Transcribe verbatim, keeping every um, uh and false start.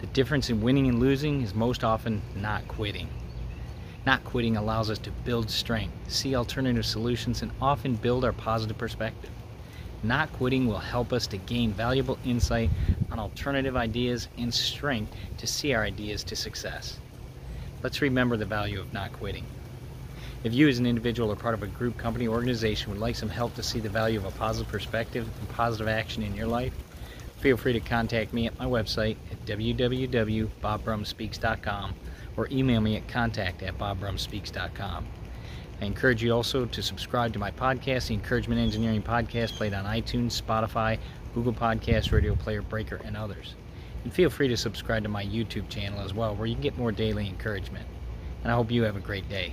The difference in winning and losing is most often not quitting. Not quitting allows us to build strength, see alternative solutions, and often build our positive perspective. Not quitting will help us to gain valuable insight on alternative ideas and strength to see our ideas to success. Let's remember the value of not quitting. If you as an individual or part of a group, company, or organization would like some help to see the value of a positive perspective and positive action in your life, feel free to contact me at my website at w w w dot bob brum speaks dot com or email me at contact at bob brum speaks dot com. I encourage you also to subscribe to my podcast, the Encouragement Engineering Podcast, played on iTunes, Spotify, Google Podcasts, Radio Player, Breaker, and others. And feel free to subscribe to my YouTube channel as well, where you can get more daily encouragement. And I hope you have a great day.